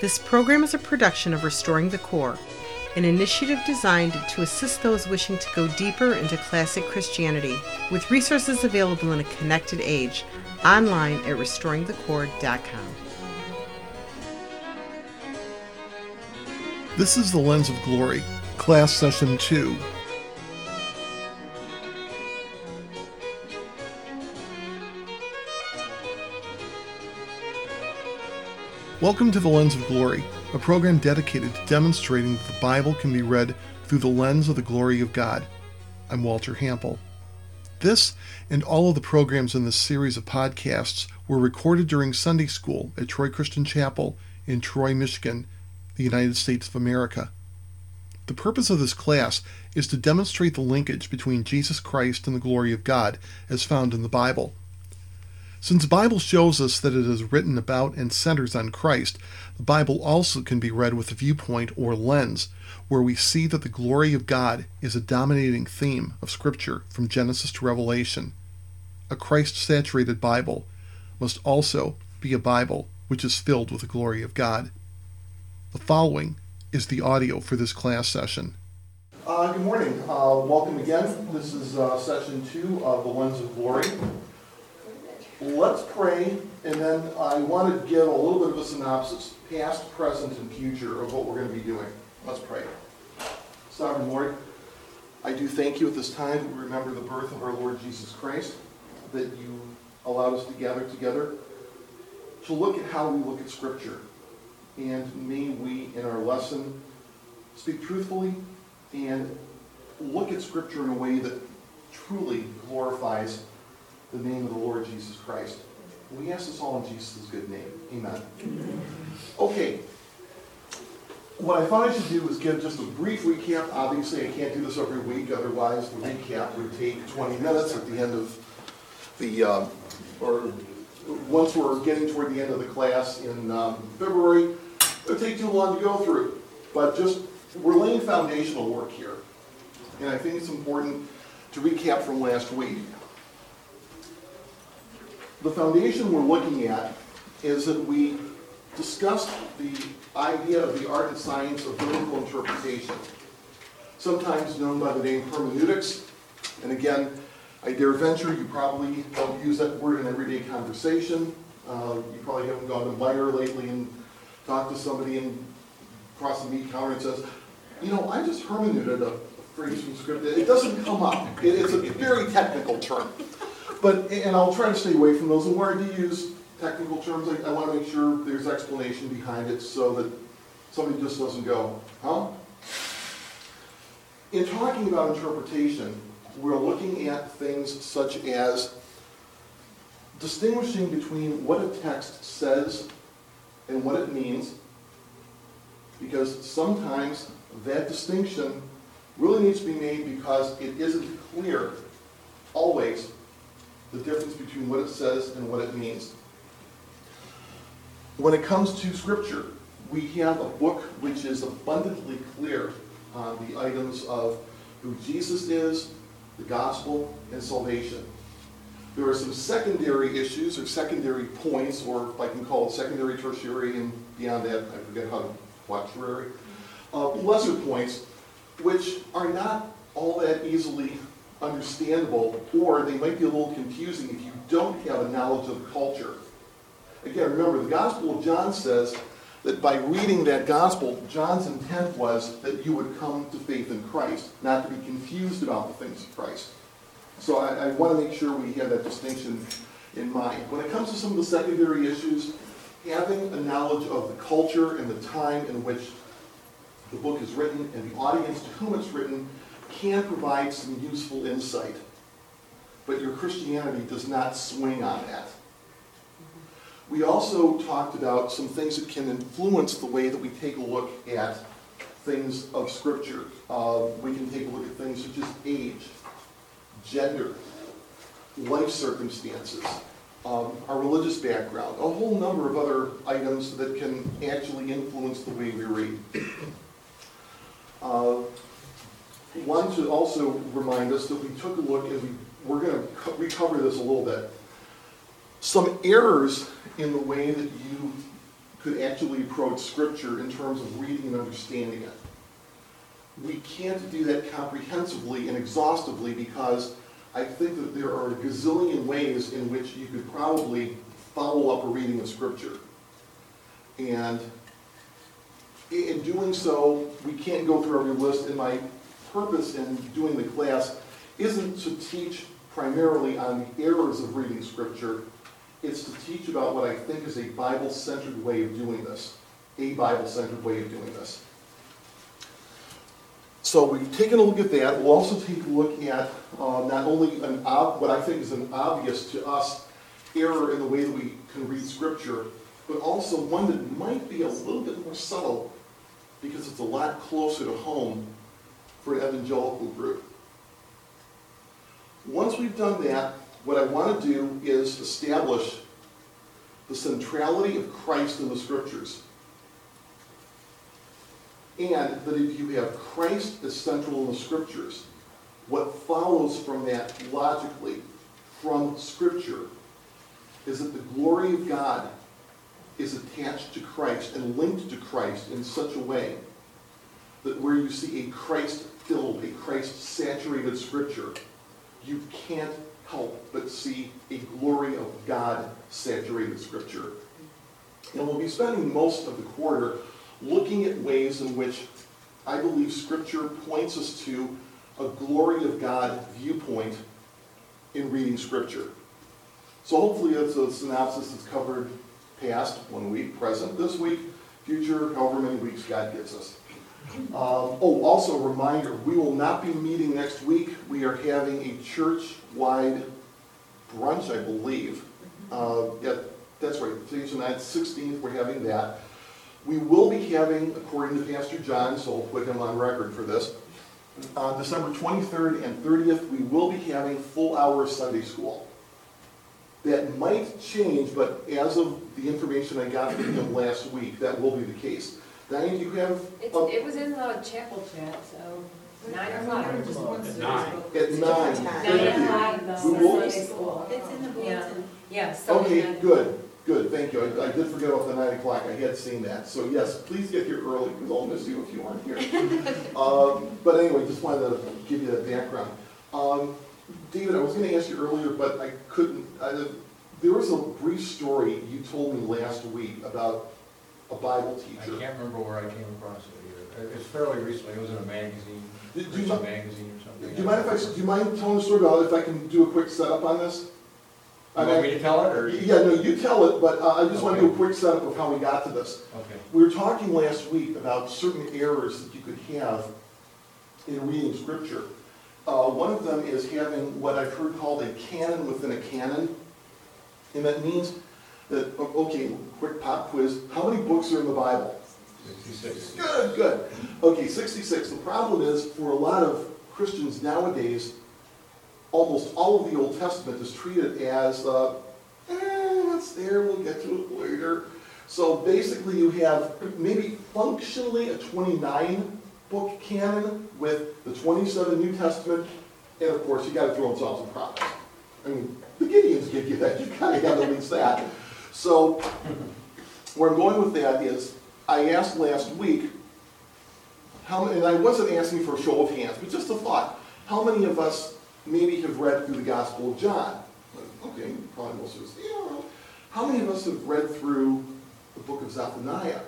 This program is a production of Restoring the Core, an initiative designed to assist those wishing to go deeper into classic Christianity, with resources available in a connected age, online at restoringthecore.com. This is the Lens of Glory, Class Session 2. Welcome to the Lens of Glory, a program dedicated to demonstrating that the Bible can be read through the lens of the glory of God. I'm Walter Hampel. This and all of the programs in this series of podcasts were recorded during Sunday school at Troy Christian Chapel in Troy, Michigan, the United States of America. The purpose of this class is to demonstrate the linkage between Jesus Christ and the glory of God as found in the Bible. Since the Bible shows us that it is written about and centers on Christ, the Bible also can be read with a viewpoint or lens, where we see that the glory of God is a dominating theme of Scripture from Genesis to Revelation. A Christ-saturated Bible must also be a Bible which is filled with the glory of God. The following is the audio for this class session. Good morning. Welcome again. This is Session 2 of the Lens of Glory. Let's pray, and then I want to give a little bit of a synopsis, past, present, and future of what we're going to be doing. Let's pray. Sovereign Lord, I do thank you at this time that we remember the birth of our Lord Jesus Christ, that you allowed us to gather together to look at how we look at Scripture. And may we, in our lesson, speak truthfully and look at Scripture in a way that truly glorifies the name of the Lord Jesus Christ. We ask this all in Jesus' good name. Amen. Okay. What I thought I should do is give just a brief recap. Obviously, I can't do this every week. Otherwise, the recap would take 20 minutes at the end of the, or once we're getting toward the end of the class in February, it'll take too long to go through. But just, we're laying foundational work here. And I think it's important to recap from last week. The foundation we're looking at is that we discussed the idea of the art and science of biblical interpretation, sometimes known by the name hermeneutics. And again, I dare venture you probably don't use that word in everyday conversation. You probably haven't gone to Meijer lately and talked to somebody and across the meat counter and says, you know, I just hermeneuted a phrase from Scripture. It doesn't come up. It's a very technical term. But, and I'll try to stay away from those, and where I do use technical terms, I want to make sure there's explanation behind it so that somebody just doesn't go, huh? In talking about interpretation, we're looking at things such as distinguishing between what a text says and what it means, because sometimes that distinction really needs to be made because it isn't clear always the difference between what it says and what it means. When it comes to Scripture, we have a book which is abundantly clear on the items of who Jesus is, the gospel, and salvation. There are some secondary issues or secondary points, or if I can call it secondary, tertiary, and beyond that, I forget how to quaternary, lesser points, which are not all that easily understandable, or they might be a little confusing if you don't have a knowledge of the culture. Again, remember, the Gospel of John says that by reading that Gospel, John's intent was that you would come to faith in Christ, not to be confused about the things of Christ. So I want to make sure we have that distinction in mind. When it comes to some of the secondary issues, having a knowledge of the culture and the time in which the book is written and the audience to whom it's written can provide some useful insight, but your Christianity does not swing on that. We also talked about some things that can influence the way that we take a look at things of Scripture. We can take a look at things such as age, gender, life circumstances, our religious background, a whole number of other items that can actually influence the way we read. One to also remind us that we took a look, and we're going to recover this a little bit, some errors in the way that you could actually approach Scripture in terms of reading and understanding it. We can't do that comprehensively and exhaustively because I think that there are a gazillion ways in which you could probably follow up a reading of Scripture. And in doing so, we can't go through every list, and my purpose in doing the class isn't to teach primarily on the errors of reading Scripture, it's to teach about what I think is a Bible-centered way of doing this. A Bible-centered way of doing this. So we've taken a look at that. We'll also take a look at not only what I think is an obvious to us error in the way that we can read Scripture, but also one that might be a little bit more subtle because it's a lot closer to home for an evangelical group. Once we've done that, what I want to do is establish the centrality of Christ in the Scriptures. And that if you have Christ as central in the Scriptures, what follows from that logically from Scripture is that the glory of God is attached to Christ and linked to Christ in such a way that where you see a Christ-filled, a Christ-saturated Scripture, you can't help but see a glory of God-saturated Scripture. And we'll be spending most of the quarter looking at ways in which I believe Scripture points us to a glory of God viewpoint in reading Scripture. So hopefully that's a synopsis that's covered past, 1 week, present, this week, future, however many weeks God gives us. Also a reminder, we will not be meeting next week. We are having a church-wide brunch, I believe. That's right, today's the 16th, we're having that. We will be having, according to Pastor John, so I'll put him on record for this, on December 23rd and 30th, we will be having full hour of Sunday school. That might change, but as of the information I got from him last week, that will be the case. Diane, do you have... It was in the chapel chat, so... 9 o'clock. At 9. At 9. Thank you. It's in the bulletin. Yeah. Okay, good. Good, thank you. I did forget about the 9 o'clock. I had seen that. So yes, please get here early, because I'll miss you if you aren't here. But anyway, just wanted to give you that background. David, I was going to ask you earlier, but I couldn't. There was a brief story you told me last week about a Bible teacher. I can't remember where I came across it either. It's fairly recently. It was in a magazine. Magazine or something. Do you mind telling a story about it if I can do a quick setup on this? You want me to tell it? Or you tell it, but I just want to do a quick setup of how we got to this. Okay. We were talking last week about certain errors that you could have in reading Scripture. One of them is having what I've heard called a canon within a canon. And that means that, okay, quick pop quiz, how many books are in the Bible? 66. Good. Okay, 66. The problem is, for a lot of Christians nowadays, almost all of the Old Testament is treated as, it's there, we'll get to it later. So basically you have maybe functionally a 29-book canon with the 27 New Testament, and of course you got to throw in Psalms and Prophets. I mean, the Gideons give you that, you kind of got to lose that. So where I'm going with that is, I asked last week, and I wasn't asking for a show of hands, but just a thought, how many of us maybe have read through the Gospel of John? Okay, probably most of us. How many of us have read through the book of Zephaniah?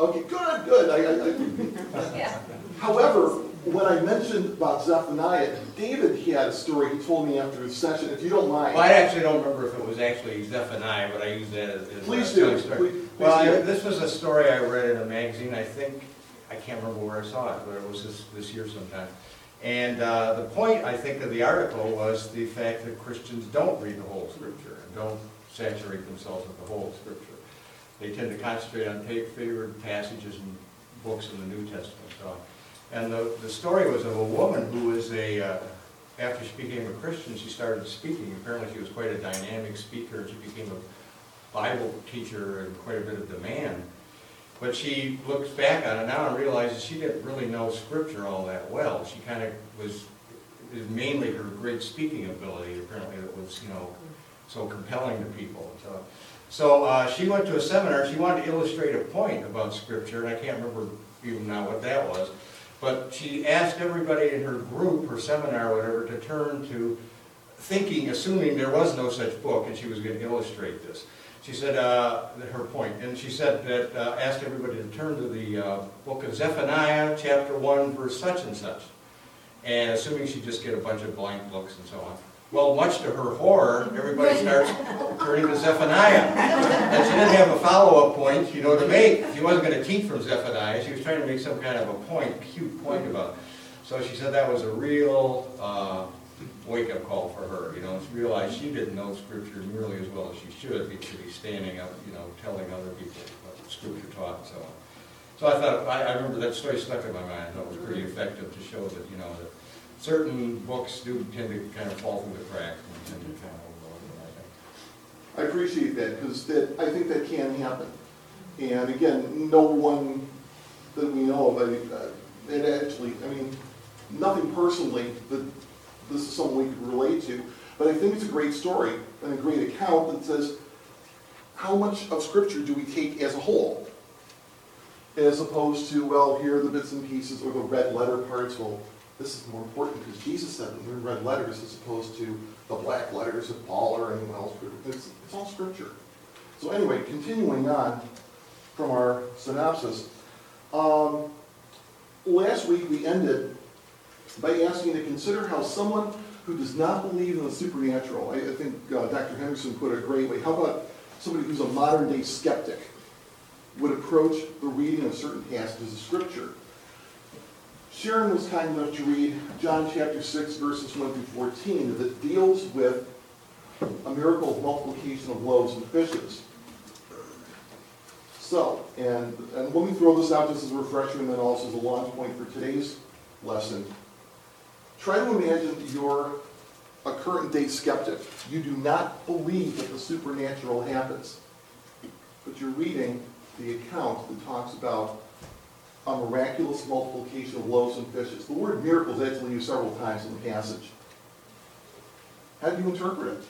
Okay, good. Yeah. However, when I mentioned about Zephaniah, David had a story he told me after his session, if you don't mind. Well, I actually don't remember if it was actually Zephaniah, but I used that as please do. Please, this was a story I read in a magazine. I think, I can't remember where I saw it, but it was this year sometime. And the point, I think, of the article was the fact that Christians don't read the whole Scripture and don't saturate themselves with the whole Scripture. They tend to concentrate on favored passages and books in the New Testament. So. And the story was of a woman who was after she became a Christian, she started speaking. Apparently she was quite a dynamic speaker, and she became a Bible teacher in quite a bit of demand. But she looks back on it now and realizes she didn't really know Scripture all that well. She kind of was mainly her great speaking ability, apparently, that was so compelling to people. So, So she went to a seminar. She wanted to illustrate a point about Scripture, and I can't remember even now what that was. But she asked everybody in her group, her seminar, whatever, to turn to thinking, assuming there was no such book, and she was going to illustrate this. She said her point, and she said that asked everybody to turn to the book of Zephaniah, chapter 1, verse such and such, and assuming she'd just get a bunch of blank looks and so on. Well, much to her horror, everybody starts turning to Zephaniah. And she didn't have a follow-up point, you know, to make. She wasn't going to teach from Zephaniah. She was trying to make some kind of a point, cute point about it. So she said that was a real wake-up call for her, you know. She realized she didn't know Scripture nearly as well as she should because she's standing up, you know, telling other people what Scripture taught and so on. So I thought, I remember that story stuck in my mind. I thought it was pretty effective to show that, you know, that certain books do tend to kind of fall through the cracks. I appreciate that, because I think that can happen. And again, no one that we know of, nothing personally that this is something we could relate to, but I think it's a great story and a great account that says, how much of Scripture do we take as a whole? As opposed to, well, here are the bits and pieces or the red letter parts. This is more important because Jesus said that we're in red letters as opposed to the black letters of Paul or anyone else. It's all Scripture. So anyway, continuing on from our synopsis. Last week we ended by asking to consider how someone who does not believe in the supernatural, I think Dr. Henderson put it a great way, how about somebody who's a modern-day skeptic would approach the reading of certain passages of Scripture. Sharon was kind enough to read John chapter 6, verses 1 through 14, that deals with a miracle of multiplication of loaves and fishes. So, and let me throw this out just as a refresher and then also as a launch point for today's lesson. Try to imagine that you're a current day skeptic. You do not believe that the supernatural happens, but you're reading the account that talks about a miraculous multiplication of loaves and fishes. The word miracle is actually used several times in the passage. How do you interpret it?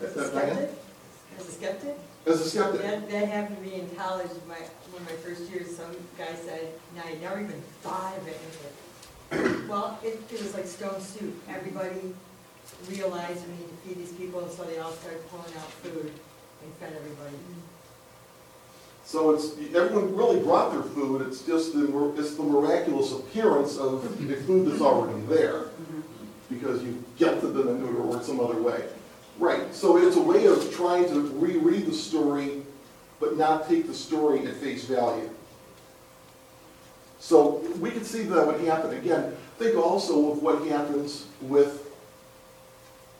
As a skeptic? As a skeptic. That happened to me in college, one of my first years. Some guy said, "Now you never even thought of it." Well, it was like stone soup. Everybody realized we need to feed these people, and so they all started pulling out food and fed everybody. So everyone really brought their food. It's just the miraculous appearance of the food that's already there because you guilted them into it or some other way. Right. So it's a way of trying to reread the story, but not take the story at face value. So we can see that would happen again. Think also of what happens with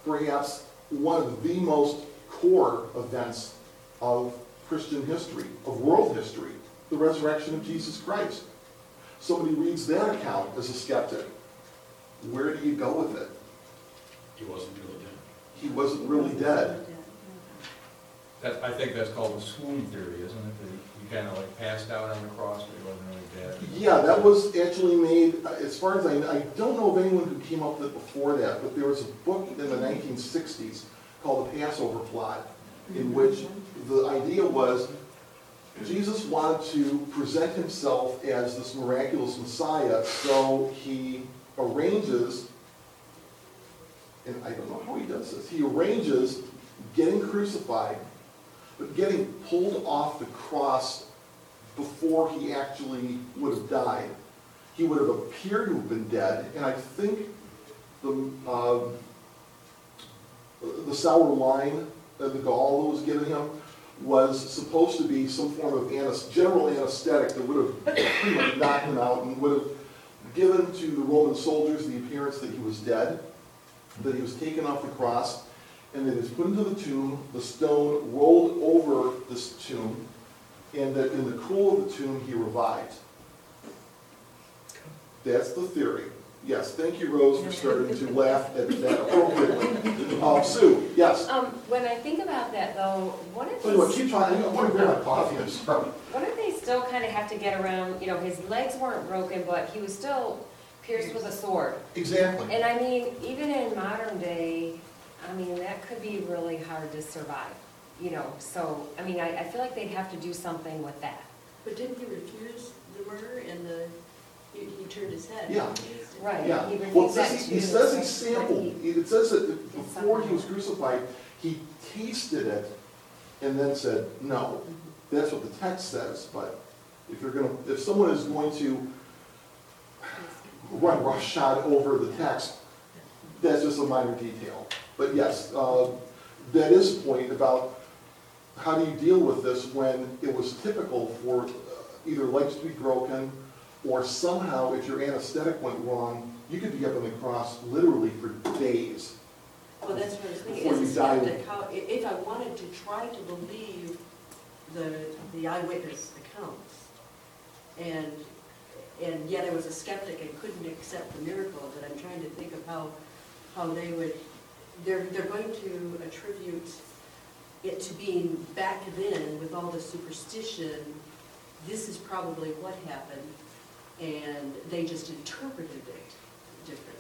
perhaps one of the most core events of Christian history, of world history, the resurrection of Jesus Christ. Somebody reads that account as a skeptic. Where do you go with it? He wasn't really dead. He wasn't really dead. I think that's called the swoon theory, isn't it? That he kind of like passed out on the cross, but he wasn't really dead. Yeah, that was actually made, as far as I don't know of anyone who came up with it before that, but there was a book in the 1960s called The Passover Plot, in which the idea was Jesus wanted to present himself as this miraculous Messiah, so he arranges, and I don't know how he does this, he arranges getting crucified, but getting pulled off the cross before he actually would have died. He would have appeared to have been dead, and I think the sour wine, the gall that was given him, was supposed to be some form of general anesthetic that would have pretty much knocked him out and would have given to the Roman soldiers the appearance that he was dead, that he was taken off the cross, and that he was put into the tomb, the stone rolled over this tomb, and that in the cool of the tomb he revived. That's the theory. Yes, thank you, Rose, for starting to laugh at that appropriately. Sue, yes? When I think about that, though, what if they still kind of have to get around, you know, his legs weren't broken, but he was still pierced with a sword? Exactly. And I mean, even in modern day, I mean, that could be really hard to survive, you know. So, I mean, I feel like they'd have to do something with that. But didn't he refuse the murder and the, he turned his head? Yeah. Right. Yeah. Well, he says he sampled, it says that before he was crucified, he tasted it and then said, no. That's what the text says, but if someone is going to run roughshod over the text, that's just a minor detail. But yes, that is the point about how do you deal with this when it was typical for either legs to be broken or somehow if your anesthetic went wrong, you could be up on the cross literally for days. Well, that's what I was thinking. It's skeptic how, if I wanted to try to believe the eyewitness accounts, and yet I was a skeptic and couldn't accept the miracle, but I'm trying to think of how they would, they're going to attribute it to being back then with all the superstition, this is probably what happened, and they just interpreted it differently.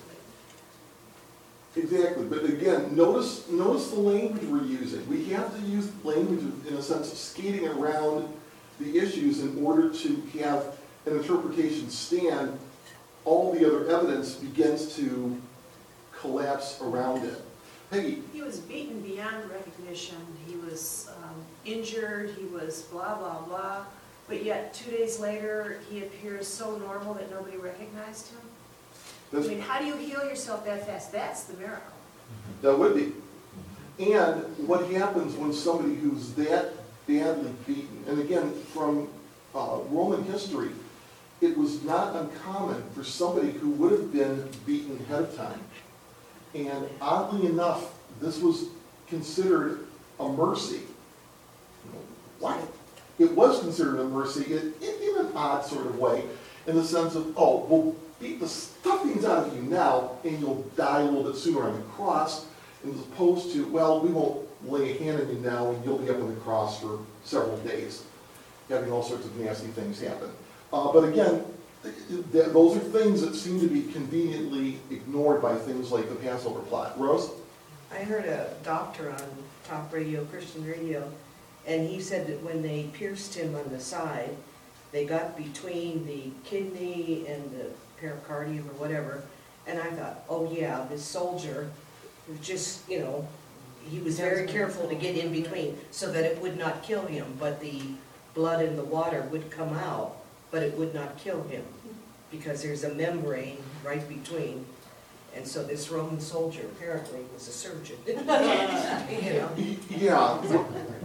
Exactly, but again, notice the language we're using. We have to use language in a sense of skating around the issues in order to have an interpretation stand. All the other evidence begins to collapse around it. Peggy. He was beaten beyond recognition. He was injured. He was blah, blah, blah. But yet, 2 days later, he appears so normal that nobody recognized him. I mean, how do you heal yourself that fast? That's the miracle. That would be. And what happens when somebody who's that badly beaten, and again, from Roman history, it was not uncommon for somebody who would have been beaten ahead of time. And oddly enough, this was considered a mercy. What? It was considered a mercy in an odd sort of way, in the sense of, oh, well, beat the stuffings out of you now, and you'll die a little bit sooner on the cross, as opposed to, well, we won't lay a hand on you now, and you'll be up on the cross for several days, having all sorts of nasty things happen. But again, those are things that seem to be conveniently ignored by things like the Passover Plot. Rose? I heard a doctor on Top Radio, Christian Radio, and he said that when they pierced him on the side, they got between the kidney and the pericardium or whatever, and I thought, oh yeah, this soldier was just, you know, he was very careful to get in between so that it would not kill him, but the blood and the water would come out, but it would not kill him because there's a membrane right between. And so this Roman soldier apparently was a surgeon. You know? Yeah,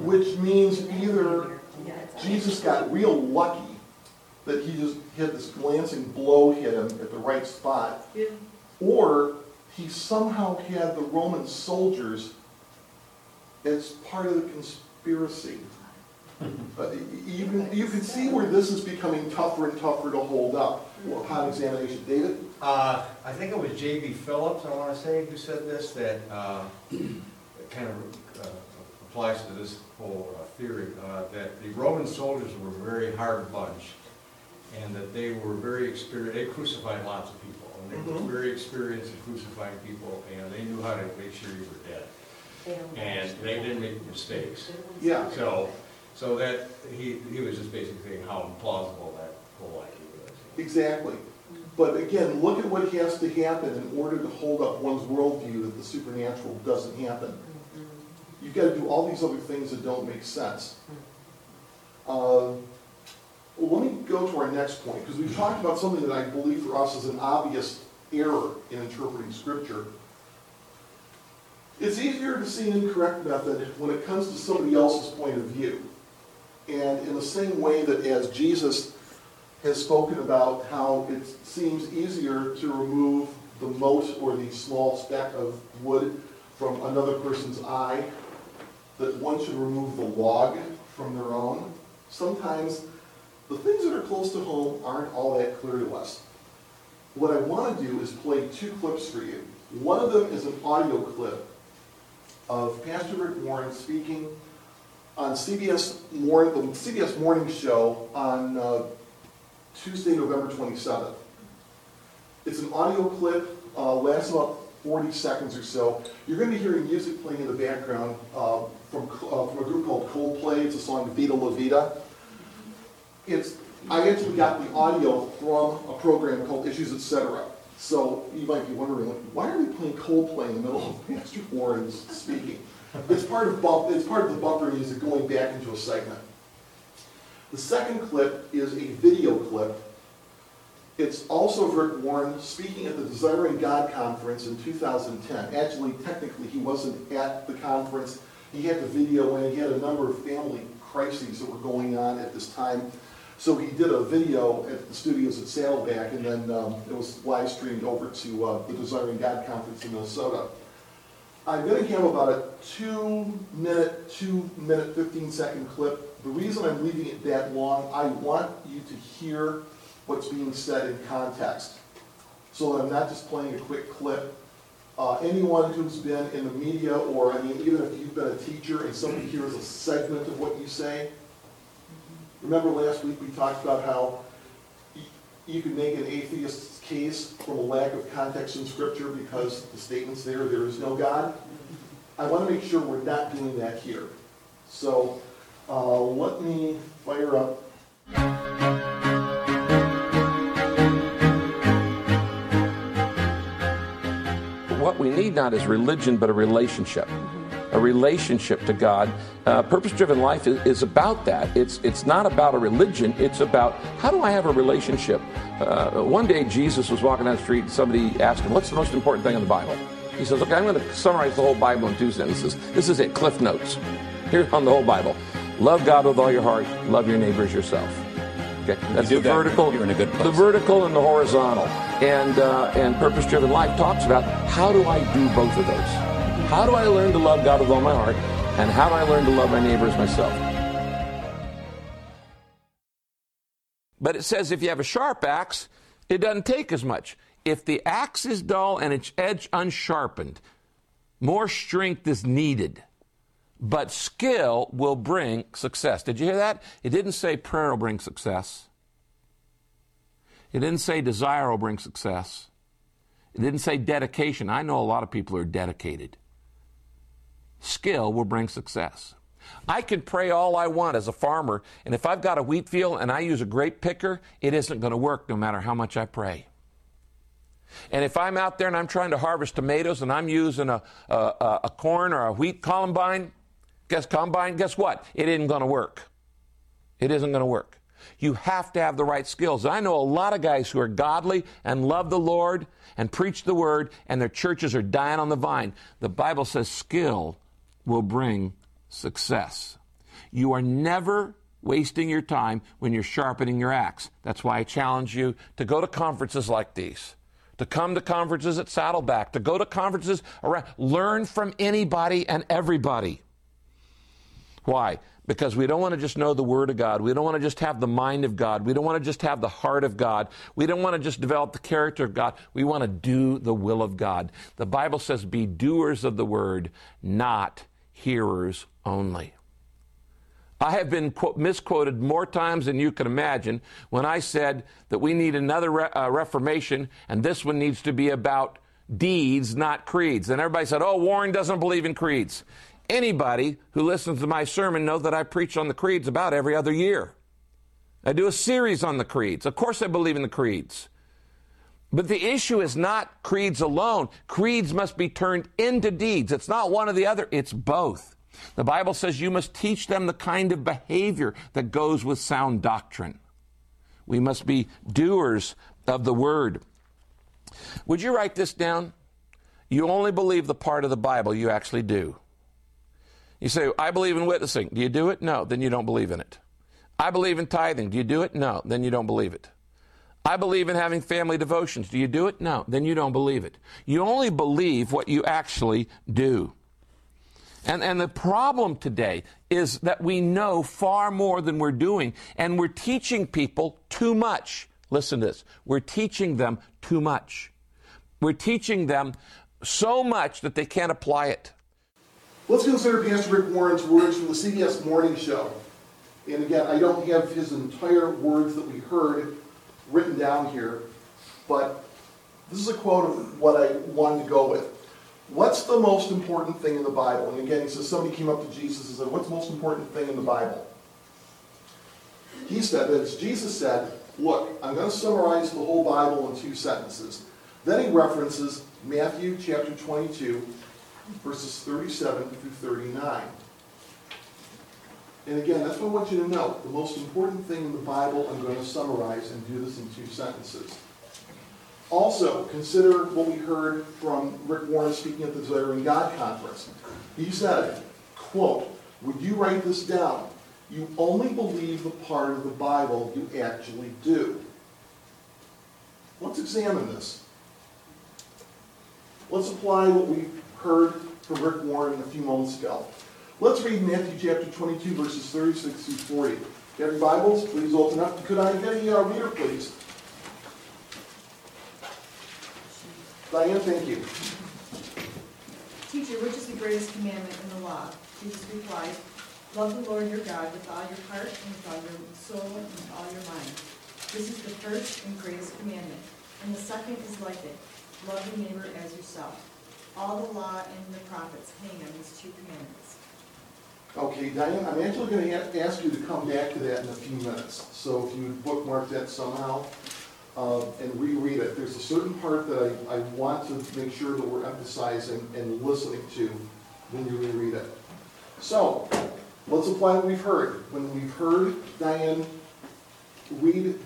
which means either Jesus got real lucky that he just had this glancing blow hit him at the right spot. Yeah. Or he somehow had the Roman soldiers as part of the conspiracy. You can see where this is becoming tougher and tougher to hold up upon examination. David? I think it was J.B. Phillips, I want to say, who said this, that kind of applies to this whole theory, that the Roman soldiers were a very hard bunch. And that they were very experienced, they crucified lots of people, and they were very experienced at crucifying people, and they knew how to make sure you were dead. And they didn't make mistakes. Yeah. So that, he was just basically saying how implausible that whole idea was. Exactly. But again, look at what has to happen in order to hold up one's worldview that the supernatural doesn't happen. You've got to do all these other things that don't make sense. Well, let me go to our next point, because we've talked about something that I believe for us is an obvious error in interpreting Scripture. It's easier to see an incorrect method when it comes to somebody else's point of view. And in the same way that as Jesus has spoken about how it seems easier to remove the mote or the small speck of wood from another person's eye, that one should remove the log from their own, sometimes the things that are close to home aren't all that clear to us. What I want to do is play two clips for you. One of them is an audio clip of Pastor Rick Warren speaking on the CBS Morning Show on Tuesday, November 27th. It's an audio clip, lasts about 40 seconds or so, you're going to be hearing music playing in the background from a group called Coldplay. It's a song, Viva La Vida. I actually got the audio from a program called Issues Etc. So you might be wondering, like, why are we playing Coldplay in the middle of Pastor Warren's speaking? It's part of the bumper music going back into a segment. The second clip is a video clip. It's also Rick Warren speaking at the Desiring God conference in 2010. Actually, technically, he wasn't at the conference. He had the video in. He had a number of family crises that were going on at this time. So he did a video at the studios at Saddleback, and then it was live streamed over to the Desiring God conference in Minnesota. I'm going to have about a 2-minute, 15-second clip. The reason I'm leaving it that long, I want you to hear what's being said in context, so that I'm not just playing a quick clip. Anyone who's been in the media, or even if you've been a teacher and somebody hears a segment of what you say, remember last week we talked about how you can make an atheist's case from a lack of context in Scripture because the statement's there is no God. I want to make sure we're not doing that here. So let me fire up. What we need not is religion, but a relationship to God. Purpose-driven life is about that. It's not about a religion. It's about, how do I have a relationship? One day Jesus was walking down the street and somebody asked him, what's the most important thing in the Bible? He says, okay, I'm going to summarize the whole Bible in 2 sentences. This is it, Cliff Notes. Here's on the whole Bible. Love God with all your heart. Love your neighbor as yourself. Okay, that's the vertical. You're in a good place. The vertical and the horizontal. And purpose-driven life talks about, how do I do both of those? How do I learn to love God with all my heart? And how do I learn to love my neighbor as myself? But it says if you have a sharp axe, it doesn't take as much. If the axe is dull and its edge unsharpened, more strength is needed. But skill will bring success. Did you hear that? It didn't say prayer will bring success. It didn't say desire will bring success. It didn't say dedication. I know a lot of people are dedicated. Skill will bring success. I can pray all I want as a farmer, and if I've got a wheat field and I use a grape picker, it isn't going to work no matter how much I pray. And if I'm out there and I'm trying to harvest tomatoes and I'm using a corn or a wheat combine, guess what? It isn't going to work. It isn't going to work. You have to have the right skills. I know a lot of guys who are godly and love the Lord and preach the word, and their churches are dying on the vine. The Bible says skill will bring success. You are never wasting your time when you're sharpening your axe. That's why I challenge you to go to conferences like these, to come to conferences at Saddleback, to go to conferences around. Learn from anybody and everybody. Why? Because we don't want to just know the Word of God. We don't want to just have the mind of God. We don't want to just have the heart of God. We don't want to just develop the character of God. We want to do the will of God. The Bible says, be doers of the Word, not hearers only. I have been misquoted more times than you can imagine when I said that we need another Reformation, and this one needs to be about deeds, not creeds. And everybody said, oh, Warren doesn't believe in creeds. Anybody who listens to my sermon knows that I preach on the creeds about every other year. I do a series on the creeds. Of course I believe in the creeds. But the issue is not creeds alone. Creeds must be turned into deeds. It's not one or the other. It's both. The Bible says you must teach them the kind of behavior that goes with sound doctrine. We must be doers of the word. Would you write this down? You only believe the part of the Bible you actually do. You say, I believe in witnessing. Do you do it? No. Then you don't believe in it. I believe in tithing. Do you do it? No. Then you don't believe it. I believe in having family devotions. Do you do it? No. Then you don't believe it. You only believe what you actually do. And the problem today is that we know far more than we're doing, and we're teaching people too much. Listen to this. We're teaching them too much. We're teaching them so much that they can't apply it. Let's consider Pastor Rick Warren's words from the CBS Morning Show. And again, I don't have his entire words that we heard written down here, but this is a quote of what I wanted to go with. what's the most important thing in the Bible? And again, he says, somebody came up to Jesus and said, what's the most important thing in the Bible? He said, that Jesus said, look, I'm going to summarize the whole Bible in 2 sentences. Then he references Matthew chapter 22, verses 37 through 39. And again, that's what I want you to know. The most important thing in the Bible, I'm going to summarize and do this in 2 sentences. Also, consider what we heard from Rick Warren speaking at the Desiring God conference. He said, quote, would you write this down? You only believe the part of the Bible you actually do. Let's examine this. Let's apply what we heard from Rick Warren a few moments ago. Let's read Matthew chapter 22, verses 36 through 40. If you have your Bibles, please open up. Could I get a reader, please? Diane, thank you. Teacher, which is the greatest commandment in the law? Jesus replied, love the Lord your God with all your heart, and with all your soul, and with all your mind. This is the first and greatest commandment. And the second is like it. Love your neighbor as yourself. All the law and the prophets hang on these 2 commandments. Okay, Diane, I'm actually going to ask you to come back to that in a few minutes. So if you would bookmark that somehow and reread it. There's a certain part that I want to make sure that we're emphasizing and listening to when you reread it. So, let's apply what we've heard. When we've heard Diane read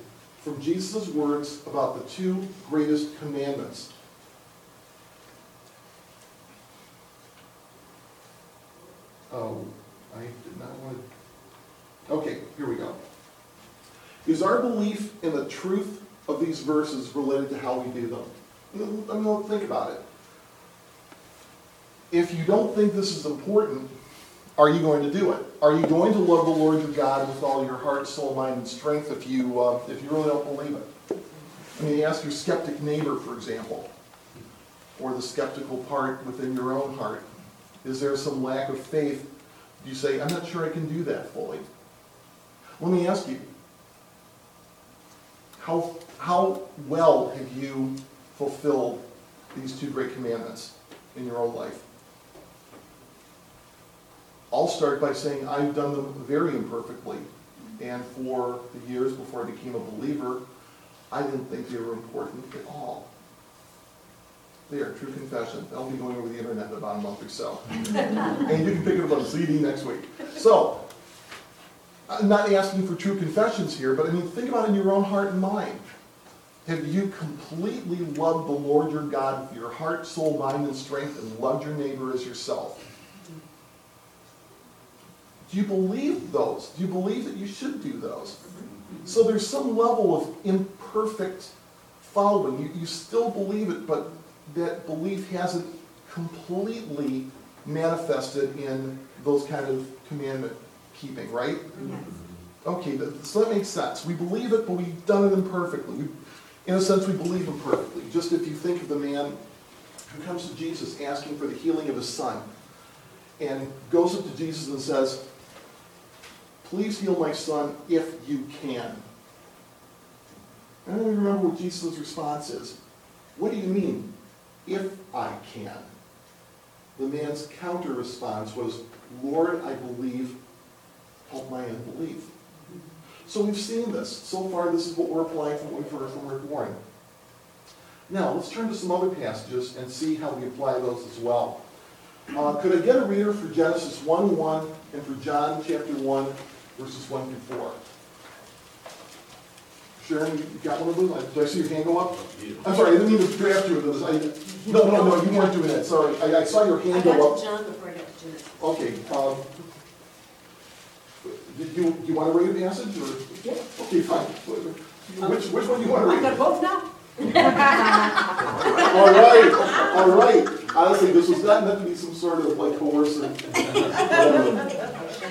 from Jesus' words about the 2 greatest commandments. Oh, I did not want to... Okay, here we go. Is our belief in the truth of these verses related to how we do them? I mean, think about it. If you don't think this is important, are you going to do it? Are you going to love the Lord your God with all your heart, soul, mind, and strength if you really don't believe it? I mean, ask your skeptic neighbor, for example, or the skeptical part within your own heart. Is there some lack of faith? You say, I'm not sure I can do that fully. Let me ask you, how well have you fulfilled these 2 great commandments in your own life? I'll start by saying I've done them very imperfectly. And for the years before I became a believer, I didn't think they were important at all. There, true confession. That'll be going over the internet in about a month or so. And you can pick it up on CD next week. So, I'm not asking for true confessions here, but I mean, think about it in your own heart and mind. Have you completely loved the Lord your God with your heart, soul, mind, and strength, and loved your neighbor as yourself? Do you believe those? Do you believe that you should do those? So there's some level of imperfect following. You still believe it, but that belief hasn't completely manifested in those kind of commandment keeping, right? Yes. Okay, so that makes sense. We believe it, but we've done it imperfectly. In a sense, we believe imperfectly. Just if you think of the man who comes to Jesus asking for the healing of his son and goes up to Jesus and says, please heal my son if you can. I don't even remember what Jesus' response is. What do you mean? If I can. The man's counter response was, Lord, I believe, help my unbelief. So we've seen this. So far, this is what we're applying from what we've heard from Rick Warren. Now, let's turn to some other passages and see how we apply those as well. Could I get a reader for Genesis 1:1 and for John chapter 1, verses 1 through 4? Sharon, you got one of those? Did I see your hand go up? Yeah. I'm sorry, I didn't mean to draft you with those. No, you weren't doing that. Sorry, I saw your hand go up. I got to John before I got to Genesis. Okay. Do you want to read a passage? Or? Yeah. Okay, fine. Which one do you want to read? I've got both now. All right. Honestly, this was not meant to be some sort of like coercive.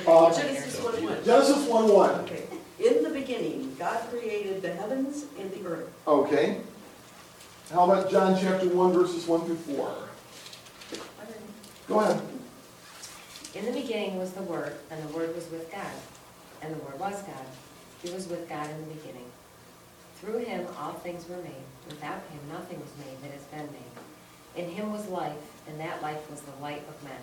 Genesis 1:1. Genesis 1:1. Okay. In the beginning, God created the heavens and the earth. Okay. How about John chapter 1, verses 1 through 4? Go ahead. In the beginning was the Word, and the Word was with God, and the Word was God. He was with God in the beginning. Through him all things were made. Without him nothing was made that has been made. In him was life, and that life was the light of men.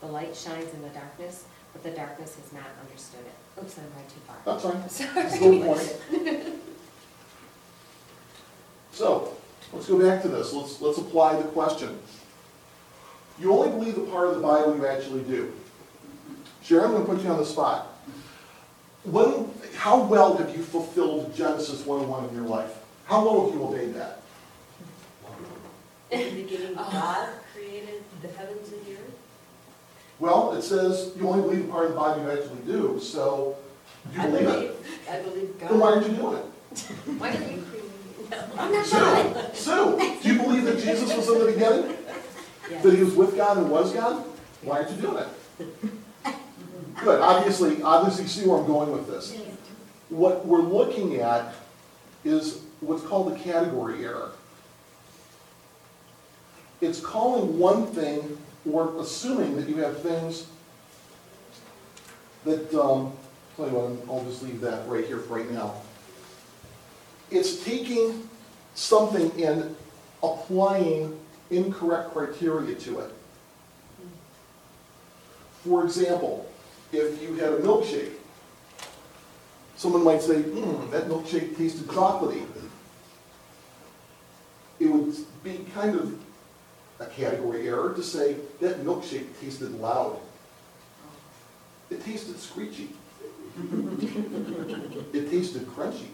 The light shines in the darkness, but the darkness has not understood it. Oops, I'm right too far. That's right. Sorry. So, let's go back to this. Let's apply the question. You only believe the part of the Bible you actually do. Sharon, I'm going to put you on the spot. How well have you fulfilled Genesis 1:1 in your life? How well have you obeyed that? In the beginning, God created the heavens and the earth. Well, it says you only believe the part of the Bible you actually do, so you believe it. I believe God. Then why aren't you doing it? Why did you create me? No, I'm not doing it. Sue, do you believe that Jesus was in the beginning? Yes. That he was with God and was God? Why aren't you doing it? Good. Obviously, see where I'm going with this. What we're looking at is what's called the category error. It's calling one thing or assuming that you have things that, tell you what, I'll just leave that right here for right now. It's taking something and applying incorrect criteria to it. For example, if you had a milkshake, someone might say, that milkshake tasted chocolatey. It would be kind of a category error to say, that milkshake tasted loud. It tasted screechy. It tasted crunchy.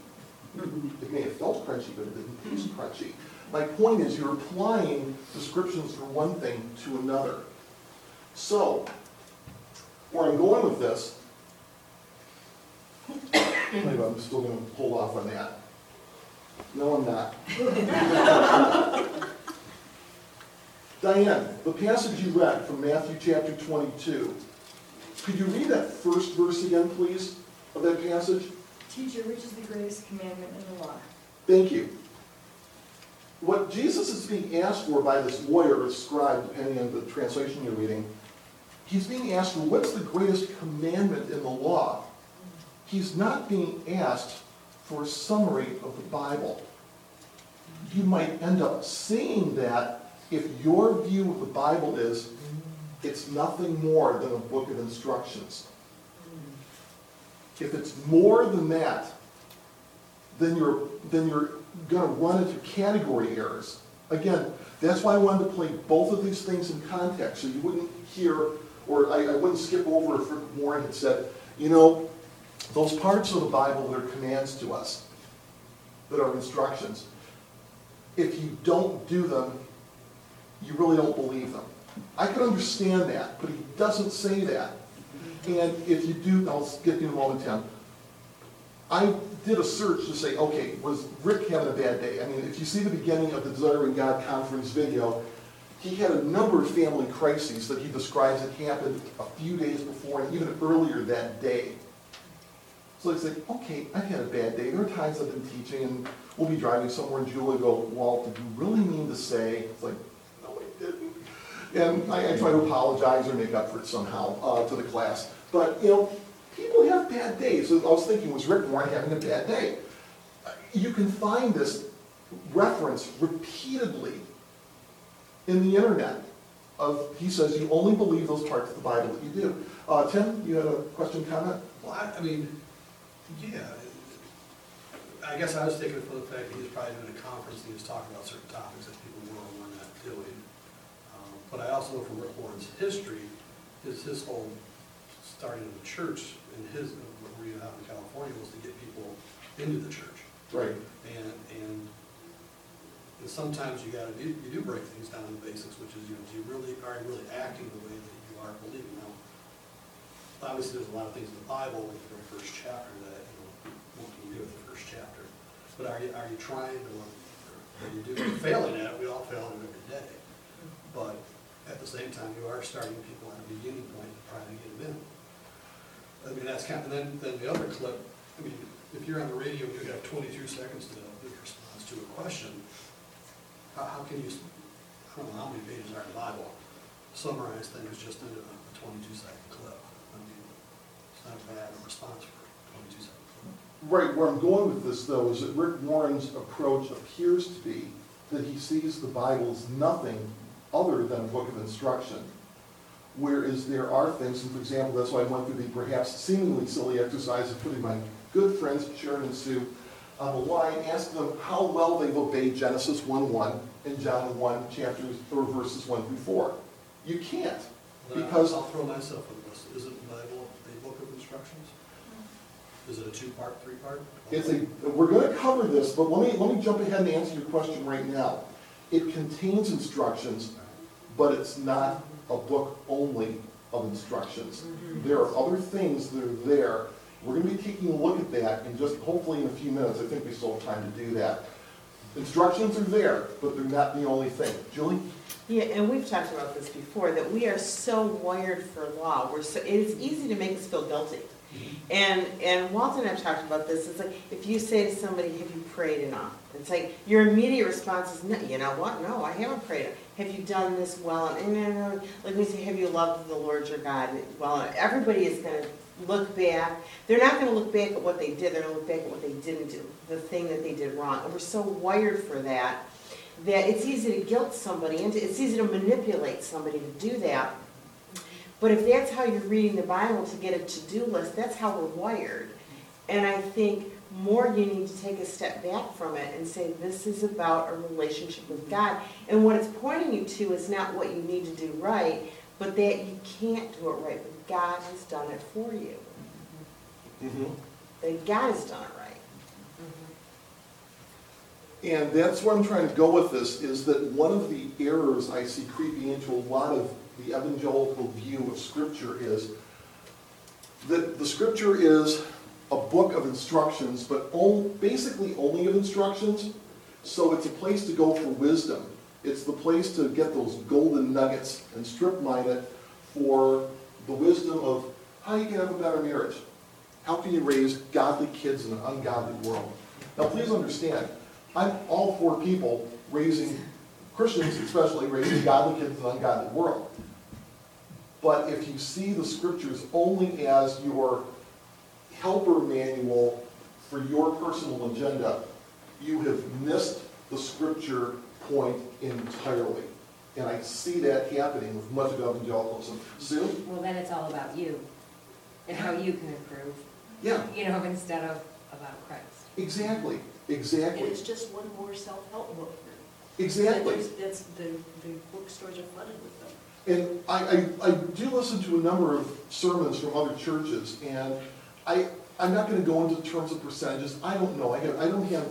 It may have felt crunchy, but it didn't taste crunchy. My point is, you're applying descriptions from one thing to another. So, where I'm going with this, maybe I'm still going to hold off on that. No, I'm not. Diane, the passage you read from Matthew chapter 22, could you read that first verse again, please, of that passage? Teacher, which is the greatest commandment in the law? Thank you. What Jesus is being asked for by this lawyer or scribe, depending on the translation you're reading, he's being asked for what's the greatest commandment in the law. He's not being asked for a summary of the Bible. You might end up seeing that if your view of the Bible is, it's nothing more than a book of instructions. If it's more than that, then you're going to run into category errors. Again, that's why I wanted to play both of these things in context, so you wouldn't hear, or I wouldn't skip over if Rick Warren had said, you know, those parts of the Bible that are commands to us, that are instructions, if you don't do them, you really don't believe them. I can understand that, but he doesn't say that. And if you do, I'll get you in a moment, Tim. I did a search to say, okay, was Rick having a bad day? I mean, if you see the beginning of the Desiring God conference video, he had a number of family crises that he describes that happened a few days before and even earlier that day. So it's like, okay, I've had a bad day. There are times I've been teaching and we'll be driving somewhere and Julie will go, Walt, did you really mean to say? It's like, and I try to apologize or make up for it somehow to the class. But, you know, people have bad days. I was thinking, was Rick Warren having a bad day? You can find this reference repeatedly in the internet. He says, you only believe those parts of the Bible that you do. Tim, you had a question, comment? Well, I mean, yeah. I guess I was thinking for the fact that he was probably doing a conference and he was talking about certain topics that people were not doing. But I also know from Rick Warren's history, his whole starting of the church and his what we out in California was to get people into the church. Right. And sometimes you do break things down to the basics, which is you really are acting the way that you are believing. Now, obviously, there's a lot of things in the Bible in the very first chapter that what can you do with the first chapter? But are you trying to? Are you doing failing at it? We all fail at it every day. But at the same time, you are starting people at a beginning point and trying to get them in. I mean, that's kind of, then the other clip, I mean, if you're on the radio and you have 22 seconds to respond to a question, how can you, I don't know how many pages are in the Bible, summarize things just in a 22-second clip? I mean, it's not bad a response for a 22-second clip. Right, where I'm going with this, though, is that Rick Warren's approach appears to be that he sees the Bible as nothing other than a book of instruction. Whereas there are things, and for example, that's why I went through the perhaps seemingly silly exercise of putting my good friends, Sharon and Sue, on the line, asking them how well they've obeyed Genesis 1:1 and John 1, chapters, or verses 1 through 4. You can't. Because I'll throw myself on this. Isn't the Bible a book of instructions? Is it a two-part, three-part? It's a, we're going to cover this, but let me jump ahead and answer your question right now. It contains instructions, but it's not a book only of instructions. There are other things that are there. We're going to be taking a look at that in just hopefully in a few minutes. I think we still have time to do that. Instructions are there, but they're not the only thing. Julie? Yeah, and we've talked about this before, that we are so wired for law. It's easy to make us feel guilty. And Walter and I have talked about this. It's like if you say to somebody, have you prayed enough? It's like your immediate response is, no, you know what? No, I haven't prayed enough. Have you done this well? And like we say, have you loved the Lord your God well? Everybody is going to look back. They're not going to look back at what they did. They're going to look back at what they didn't do, the thing that they did wrong. And we're so wired for that that it's easy to guilt somebody. It's easy to manipulate somebody to do that. But if that's how you're reading the Bible to get a to-do list, that's how we're wired. And I think more you need to take a step back from it and say this is about a relationship with God. And what it's pointing you to is not what you need to do right, but that you can't do it right, but God has done it for you. Mm-hmm. That God has done it right. And that's where I'm trying to go with this, is that one of the errors I see creeping into a lot of the evangelical view of Scripture is that the Scripture is a book of instructions, but basically only of instructions. So it's a place to go for wisdom. It's the place to get those golden nuggets and strip mine it for the wisdom of how you can have a better marriage. How can you raise godly kids in an ungodly world? Now please understand, I'm all for people raising, Christians especially, raising godly kids in an ungodly world. But if you see the Scriptures only as your helper manual for your personal agenda, you have missed the Scripture point entirely. And I see that happening with much of evangelicalism. Sue? Well, then it's all about you and how you can improve. Yeah. You know, instead of about Christ. Exactly. Exactly. And it's just one more self-help book. Exactly. That's the bookstores are flooded with them. And I do listen to a number of sermons from other churches, and I'm not going to go into terms of percentages. I don't know. I don't have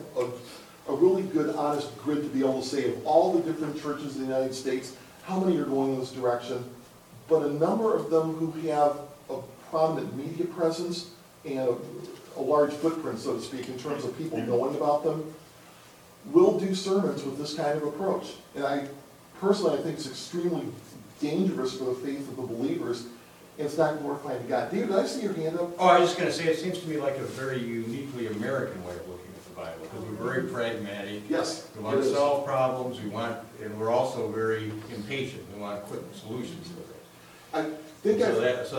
a really good, honest grid to be able to say of all the different churches in the United States, how many are going in this direction. But a number of them who have a prominent media presence and a large footprint, so to speak, in terms of people knowing about them, will do sermons with this kind of approach. And I think it's extremely dangerous for the faith of the believers, and it's not glorifying to God. David, did I see your hand up? Oh, I was just going to say, it seems to me like a very uniquely American way of looking at the Bible, because we're very pragmatic. Yes. We want to solve problems, and we're also very impatient. We want quick solutions to it. I think that's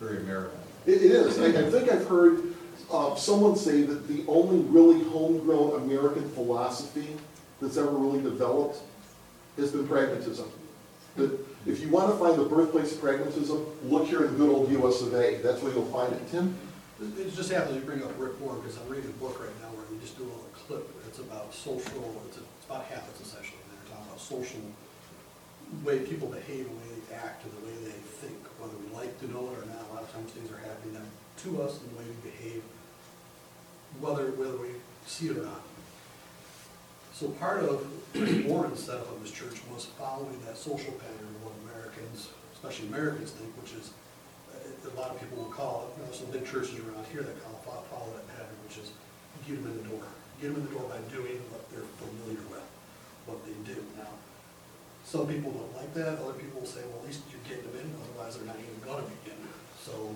very American. It is. I think I've heard someone say that the only really homegrown American philosophy that's ever really developed has been pragmatism. That if you want to find the birthplace of pragmatism, look here in good old US of A. That's where you'll find it. Tim? It just happens you bring up Rick Warren, because I'm reading a book right now where we just do a little clip. It's about social, it's about habits essentially. They're talking about social, way people behave, the way they act, and the way they think, whether we like to know it or not. A lot of times things are happening to us in the way we behave, whether we see it or not. So part of Warren's setup of his church was following that social pattern of what Americans, especially Americans, think, which is a lot of people will call it, some big churches around here that follow that pattern, which is get them in the door. Get them in the door by doing what they're familiar with, what they do. Now, some people don't like that. Other people will say, well, at least you're getting them in, otherwise they're not even going to be in. So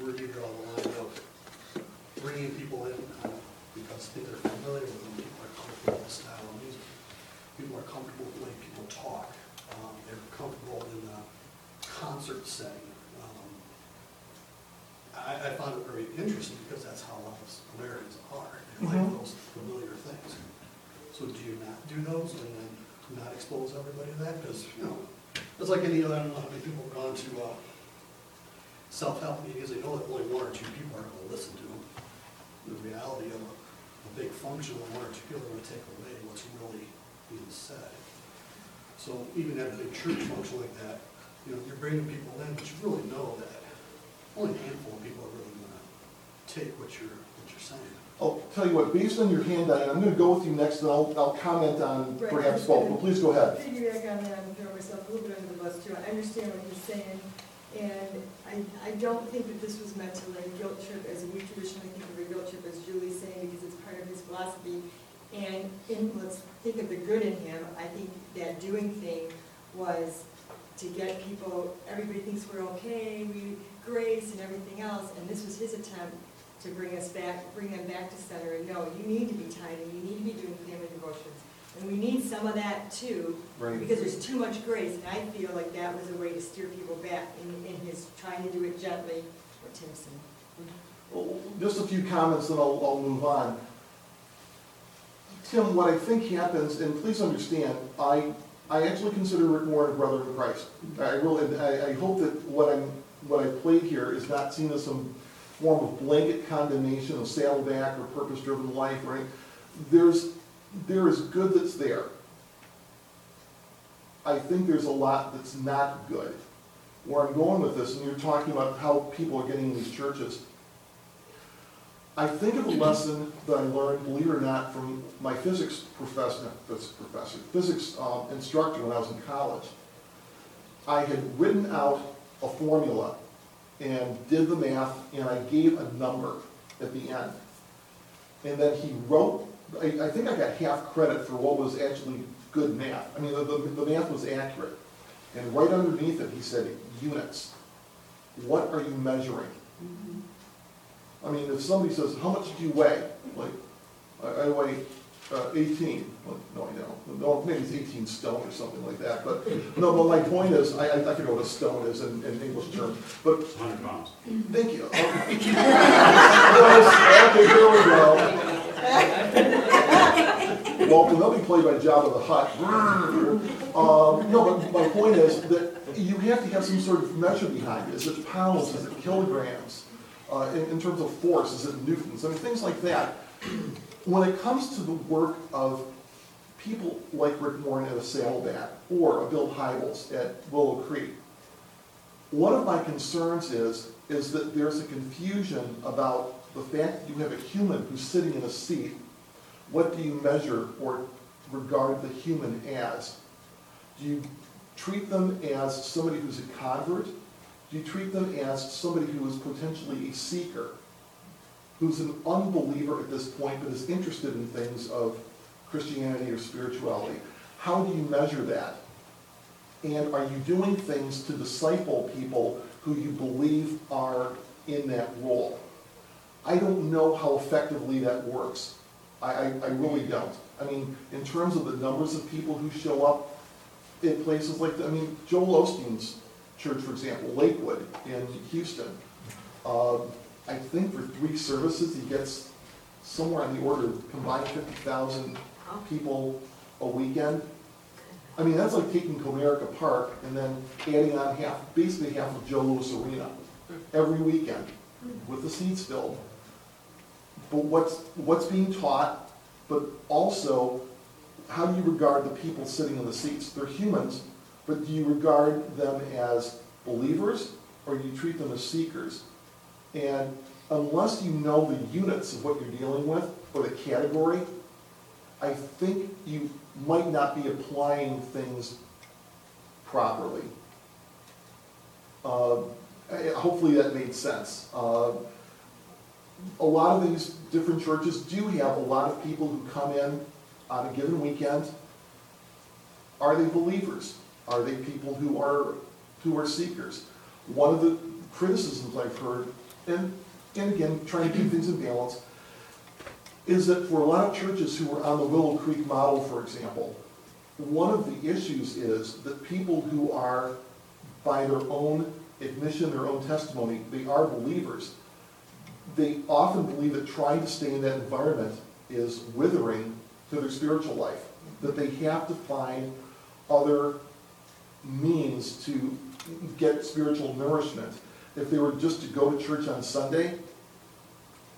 where do you draw the line of bringing people in because they're familiar with them? People are comfortable with the style of music. People are comfortable with the way people talk. They're comfortable in a concert setting. I found it very interesting because that's how a lot of Americans are. They like those familiar things. So do you not do those? And then and not expose everybody to that, because, you know, it's like any other, I don't know how many people have gone to self-help meetings. They know that only one or two people are going to listen to them. The reality of a big function when one or two people are going to take away what's really being said. So even at a big church function like that, you know, you're bringing people in, but you really know that only a handful of people are really going to take what you're saying. I'll tell you what, based on your handout, and I'm going to go with you next, and I'll comment on right, perhaps both, but please go ahead. Piggyback on that and throw myself a little bit under the bus, too. I understand what you're saying, and I don't think that this was meant to lay guilt trip as a new tradition. I think of a guilt trip as Julie's saying, because it's part of his philosophy. And let's think of the good in him. I think that doing thing was to get people, everybody thinks we're okay, we grace and everything else, and this was his attempt to bring us back, bring them back to center and know you need to be tithing, you need to be doing family devotions. And we need some of that too, right, because there's too much grace, and I feel like that was a way to steer people back in his trying to do it gently or Timson. Well, just a few comments, and I'll move on. Tim, what I think happens, and please understand, I actually consider Rick Warren a brother in Christ. I really, I hope that what I played here is not seen as some form of blanket condemnation of Saddleback or purpose-driven life, right? There is good that's there. I think there's a lot that's not good. Where I'm going with this, and you're talking about how people are getting in these churches, I think of a lesson that I learned, believe it or not, from my physics instructor when I was in college. I had written out a formula and did the math, and I gave a number at the end. And then he wrote, I think I got half credit for what was actually good math. I mean, the math was accurate. And right underneath it, he said, units. What are you measuring? Mm-hmm. I mean, if somebody says, how much do you weigh? Like, I weigh 18. Well, no, I don't. No, maybe it's 18 stone or something like that. But no, but my point is, I forget what a stone is in English terms. But 100 pounds. Thank you. Okay, here we go. Well, they'll be played by Jabba the Hutt. No, but my point is that you have to have some sort of measure behind it. Is it pounds? Is it kilograms? In terms of force, is it newtons? I mean, things like that. When it comes to the work of people like Rick Warren at a Saddleback or a Bill Hybels at Willow Creek, one of my concerns is that there's a confusion about the fact that you have a human who's sitting in a seat. What do you measure or regard the human as? Do you treat them as somebody who's a convert? Do you treat them as somebody who is potentially a seeker, who's an unbeliever at this point but is interested in things of Christianity or spirituality? How do you measure that? And are you doing things to disciple people who you believe are in that role? I don't know how effectively that works. I really don't. I mean, in terms of the numbers of people who show up in places like that, I mean, Joel Osteen's church, for example, Lakewood in Houston, I think for 3 services he gets somewhere on the order of combined 50,000 people a weekend. I mean, that's like taking Comerica Park and then adding on basically half of Joe Louis Arena every weekend with the seats filled. But what's being taught, but also how do you regard the people sitting in the seats? They're humans, but do you regard them as believers or do you treat them as seekers? And unless you know the units of what you're dealing with or the category, I think you might not be applying things properly. Hopefully that made sense. A lot of these different churches do have a lot of people who come in on a given weekend. Are they believers? Are they people who are seekers? One of the criticisms I've heard, and again, trying to keep things in balance, is that for a lot of churches who were on the Willow Creek model, for example, one of the issues is that people who are, by their own admission, their own testimony, they are believers. They often believe that trying to stay in that environment is withering to their spiritual life. that they have to find other means to get spiritual nourishment. If they were just to go to church on Sunday,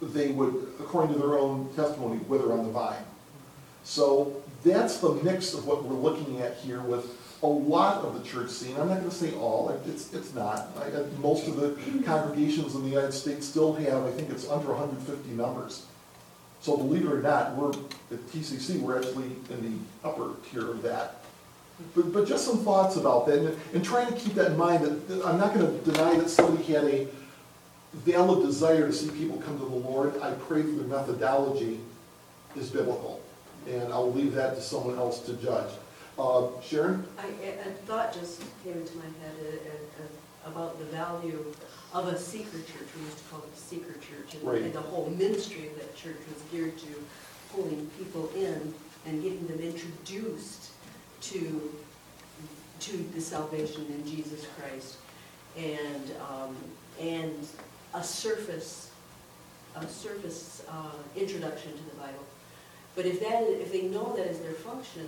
they would, according to their own testimony, wither on the vine. So that's the mix of what we're looking at here with a lot of the church scene. I'm not going to say all. It's not. Most of the congregations in the United States still have, I think it's under 150 members. So believe it or not, we're at TCC, we're actually in the upper tier of that. But just some thoughts about that, and trying to keep that in mind, that I'm not going to deny that somebody had a valid desire to see people come to the Lord. I pray that the methodology is biblical, and I'll leave that to someone else to judge. Sharon? A thought just came into my head about the value of a seeker church. We used to call it a seeker church, and, right, and the whole ministry of that church was geared to pulling people in and getting them introduced to the salvation in Jesus Christ, and a surface introduction to the Bible. But if they know that is their function,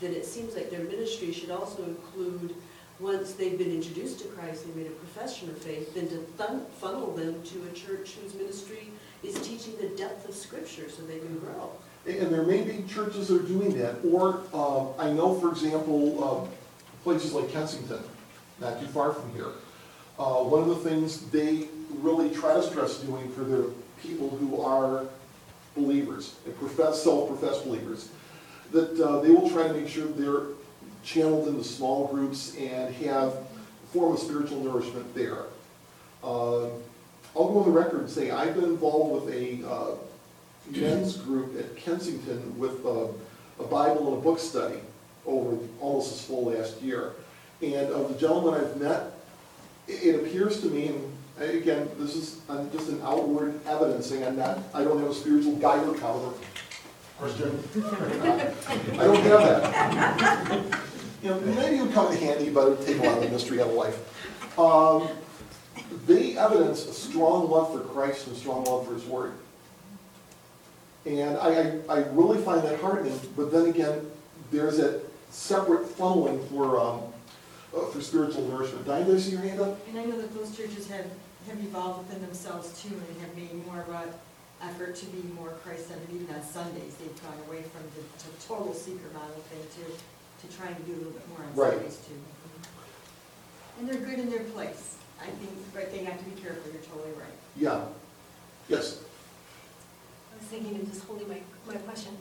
then it seems like their ministry should also include, once they've been introduced to Christ and made a profession of faith, then to funnel them to a church whose ministry is teaching the depth of Scripture so they can grow. And there may be churches that are doing that. Or I know, for example, places like Kensington, not too far from here. One of the things they really try to stress doing for their people who are believers, self-professed believers, that they will try to make sure they're channeled into small groups and have a form of spiritual nourishment there. I'll go on the record and say I've been involved with a men's group at Kensington with a Bible and a book study over almost this full last year. And of the gentlemen I've met, it appears to me, and again, this is just an outward evidencing, I don't have a spiritual guide or counselor. Christian, I don't have that. You know, maybe it would come in handy, but it would take a lot of the mystery out of life. They evidence a strong love for Christ and a strong love for His Word. And I really find that heartening, but then again, there's that separate funneling for spiritual nourishment. Diane, did I see your hand up? And I know that those churches have evolved within themselves too, and have made more of an effort to be more Christ-centered. Even on Sundays, they've gone away from the total seeker model thing to try and do a little bit more on Sundays too. And they're good in their place. I think, but they have to be careful. You're totally right. Yeah. Yes. I was thinking and just holding my question.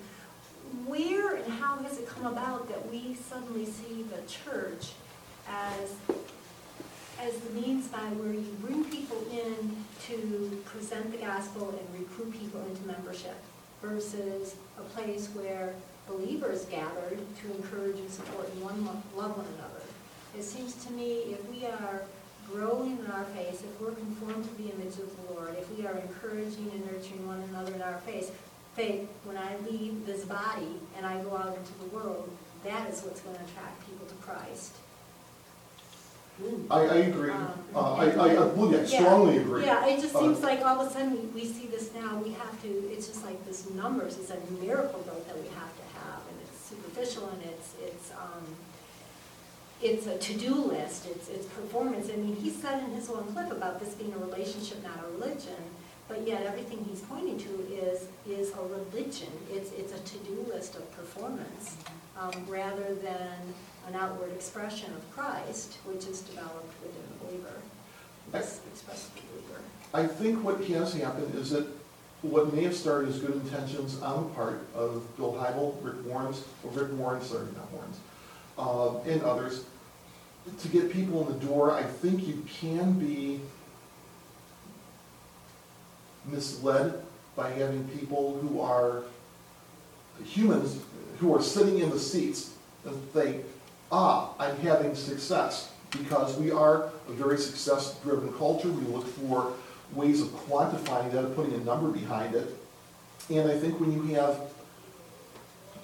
Where and how has it come about that we suddenly see the church as the means by where you bring people in to present the gospel and recruit people into membership, versus a place where believers gathered to encourage and support and love one another? It seems to me if we are growing in our faith, if we're conformed to the image of the Lord, if we are encouraging and nurturing one another in our faith, when I leave this body and I go out into the world, that is what's going to attract people to Christ. I agree. I strongly agree. Yeah, it just seems like all of a sudden we see this now. We have to, it's just like this numbers, it's a miracle growth that we have to have, and it's superficial, and it's a to-do list, it's performance. I mean, he said in his one clip about this being a relationship, not a religion, but yet everything he's pointing to is a religion. It's a to-do list of performance rather than an outward expression of Christ, which is developed within the believer. It's expressed in the believer. I think what has happened is that what may have started as good intentions on the part of Bill Hybel, Rick Warren, and others, to get people in the door, I think you can be misled by having people who are humans, who are sitting in the seats and think, I'm having success, because we are a very success-driven culture. We look for ways of quantifying that, of putting a number behind it. And I think when you have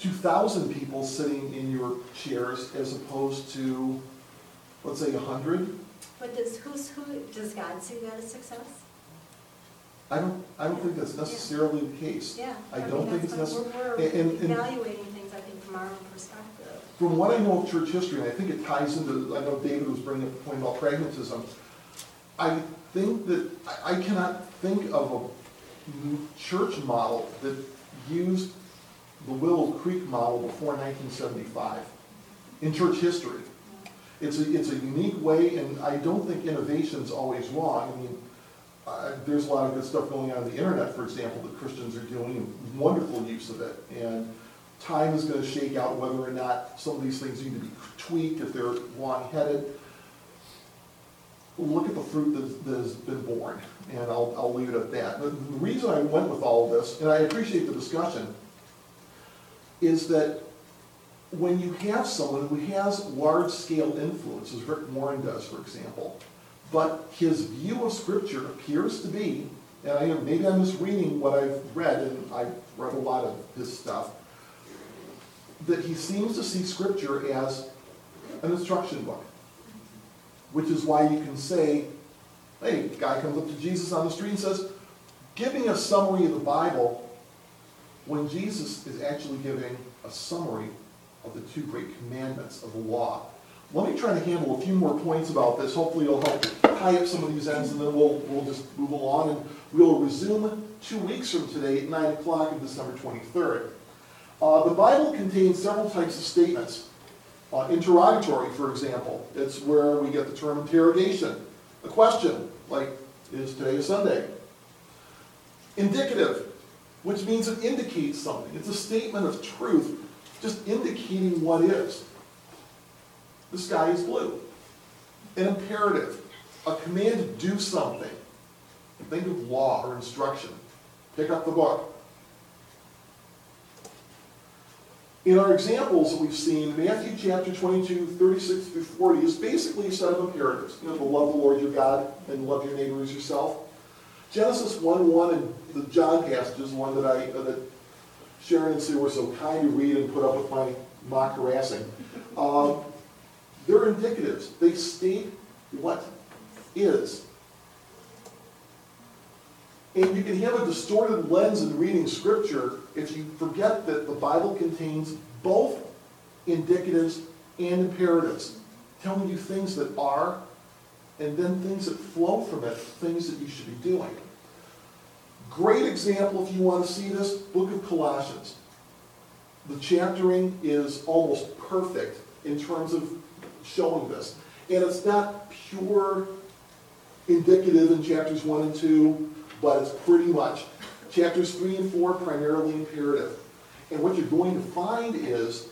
2,000 people sitting in your chairs as opposed to, let's say, 100. But does God see that as success? I don't think that's necessarily the case. Yeah, I don't think it's necessary. We're evaluating things, I think, from our own perspective. From what I know of church history, and I think it ties into, I know David was bringing up the point about pragmatism, I think that I cannot think of a church model that used the Willow Creek model before 1975 in church history. It's a unique way, and I don't think innovation's always wrong. I mean, there's a lot of good stuff going on the internet, for example, that Christians are doing, and wonderful use of it. And time is going to shake out whether or not some of these things need to be tweaked if they're wrong-headed. Look at the fruit that has been born, and I'll leave it at that. But the reason I went with all of this, and I appreciate the discussion, is that when you have someone who has large-scale influence, as Rick Warren does, for example, but his view of Scripture appears to be, and maybe I'm misreading what I've read, and I've read a lot of his stuff, that he seems to see Scripture as an instruction book, which is why you can say, hey, a guy comes up to Jesus on the street and says, give me a summary of the Bible, when Jesus is actually giving a summary of the two great commandments of the law. Let me try to handle a few more points about this. Hopefully it'll help tie up some of these ends, and then we'll just move along, and we'll resume 2 weeks from today at 9 o'clock on December 23rd. The Bible contains several types of statements. Interrogatory, for example. It's where we get the term interrogation. A question, like, is today a Sunday? Indicative, which means it indicates something. It's a statement of truth, just indicating what is. The sky is blue. An imperative, a command to do something. Think of law or instruction. Pick up the book. In our examples that we've seen, Matthew chapter 22, 36 through 40 is basically a set of imperatives. To love the Lord your God and love your neighbor as yourself. Genesis 1:1 and the John passages, one that that Sharon and Sue were so kind to read and put up with my mock harassing. They're indicatives. They state what is. And you can have a distorted lens in reading Scripture if you forget that the Bible contains both indicatives and imperatives, telling you things that are, and then things that flow from it, things that you should be doing. Great example, if you want to see this, book of Colossians. The chaptering is almost perfect in terms of showing this. And it's not pure indicative in chapters 1 and 2, but it's pretty much. Chapters 3 and 4 primarily imperative. And what you're going to find is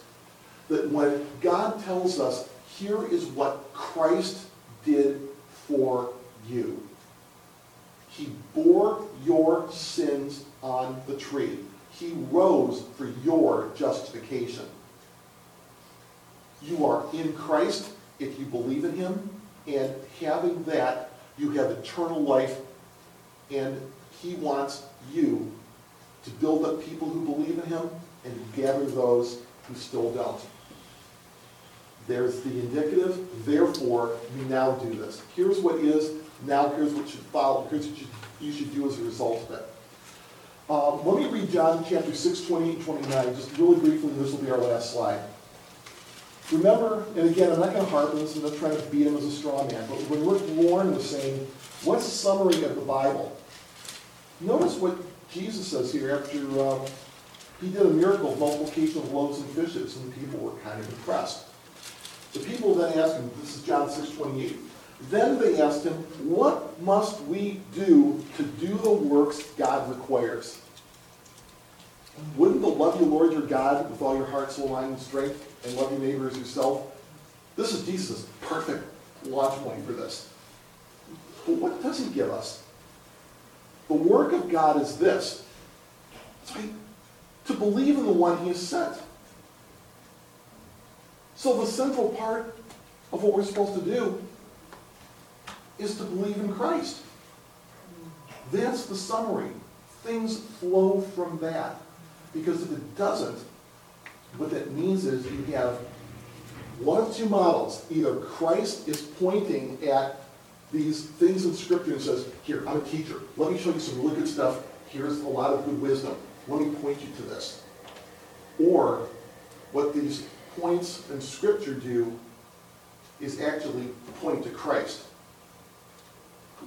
that when God tells us, here is what Christ did for you. He bore your sins on the tree. He rose for your justification. You are in Christ if you believe in Him, and having that, you have eternal life. And He wants you to build up people who believe in Him and to gather those who still don't. There's the indicative, therefore, you now do this. Here's what is, now here's what should follow. Here's what you should do as a result of it. Let me read John chapter 6, 28, 29, just really briefly, and this will be our last slide. Remember, and again, I'm not going to harp on this, I'm not trying to beat him as a straw man, but when Rick Warren was saying, what's the summary of the Bible? Notice what Jesus says here after he did a miracle of multiplication of loaves and fishes, and the people were kind of impressed. The people then asked him, this is John 6:28. Then they asked him, what must we do to do the works God requires? Wouldn't the love your Lord your God with all your heart, soul, mind, and strength, and love your neighbor as yourself? This is Jesus' perfect launch point for this. But what does He give us? The work of God is this. It's right, to believe in the one He has sent. So the central part of what we're supposed to do is to believe in Christ. That's the summary. Things flow from that. Because if it doesn't, what that means is you have one of two models. Either Christ is pointing at these things in Scripture and says, here, I'm a teacher. Let me show you some really good stuff. Here's a lot of good wisdom. Let me point you to this. Or what these points in Scripture do is actually point to Christ.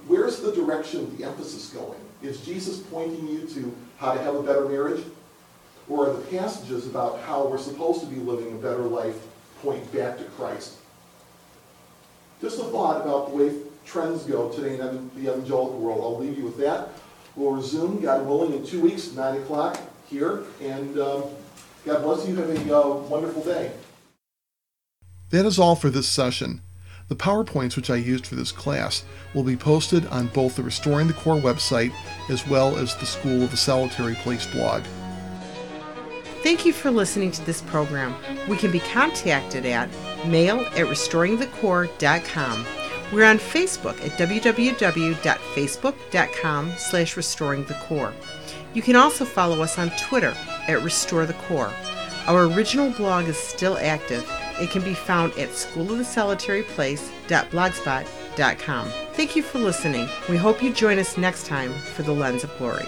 Where's the direction, the emphasis going? Is Jesus pointing you to how to have a better marriage? Or are the passages about how we're supposed to be living a better life point back to Christ? Just a thought about the way trends go today in the evangelical world. I'll leave you with that. We'll resume, God willing, in 2 weeks, 9 o'clock here. And God bless you. Have a wonderful day. That is all for this session. The PowerPoints which I used for this class will be posted on both the Restoring the Core website as well as the School of the Solitary Place blog. Thank you for listening to this program. We can be contacted at mail@restoringthecore.com. We're on Facebook at www.facebook.com/restoringthecore. You can also follow us on Twitter at Restore the Core. Our original blog is still active. It can be found at schoolofthesolitaryplace.blogspot.com. Thank you for listening. We hope you join us next time for the Lens of Glory.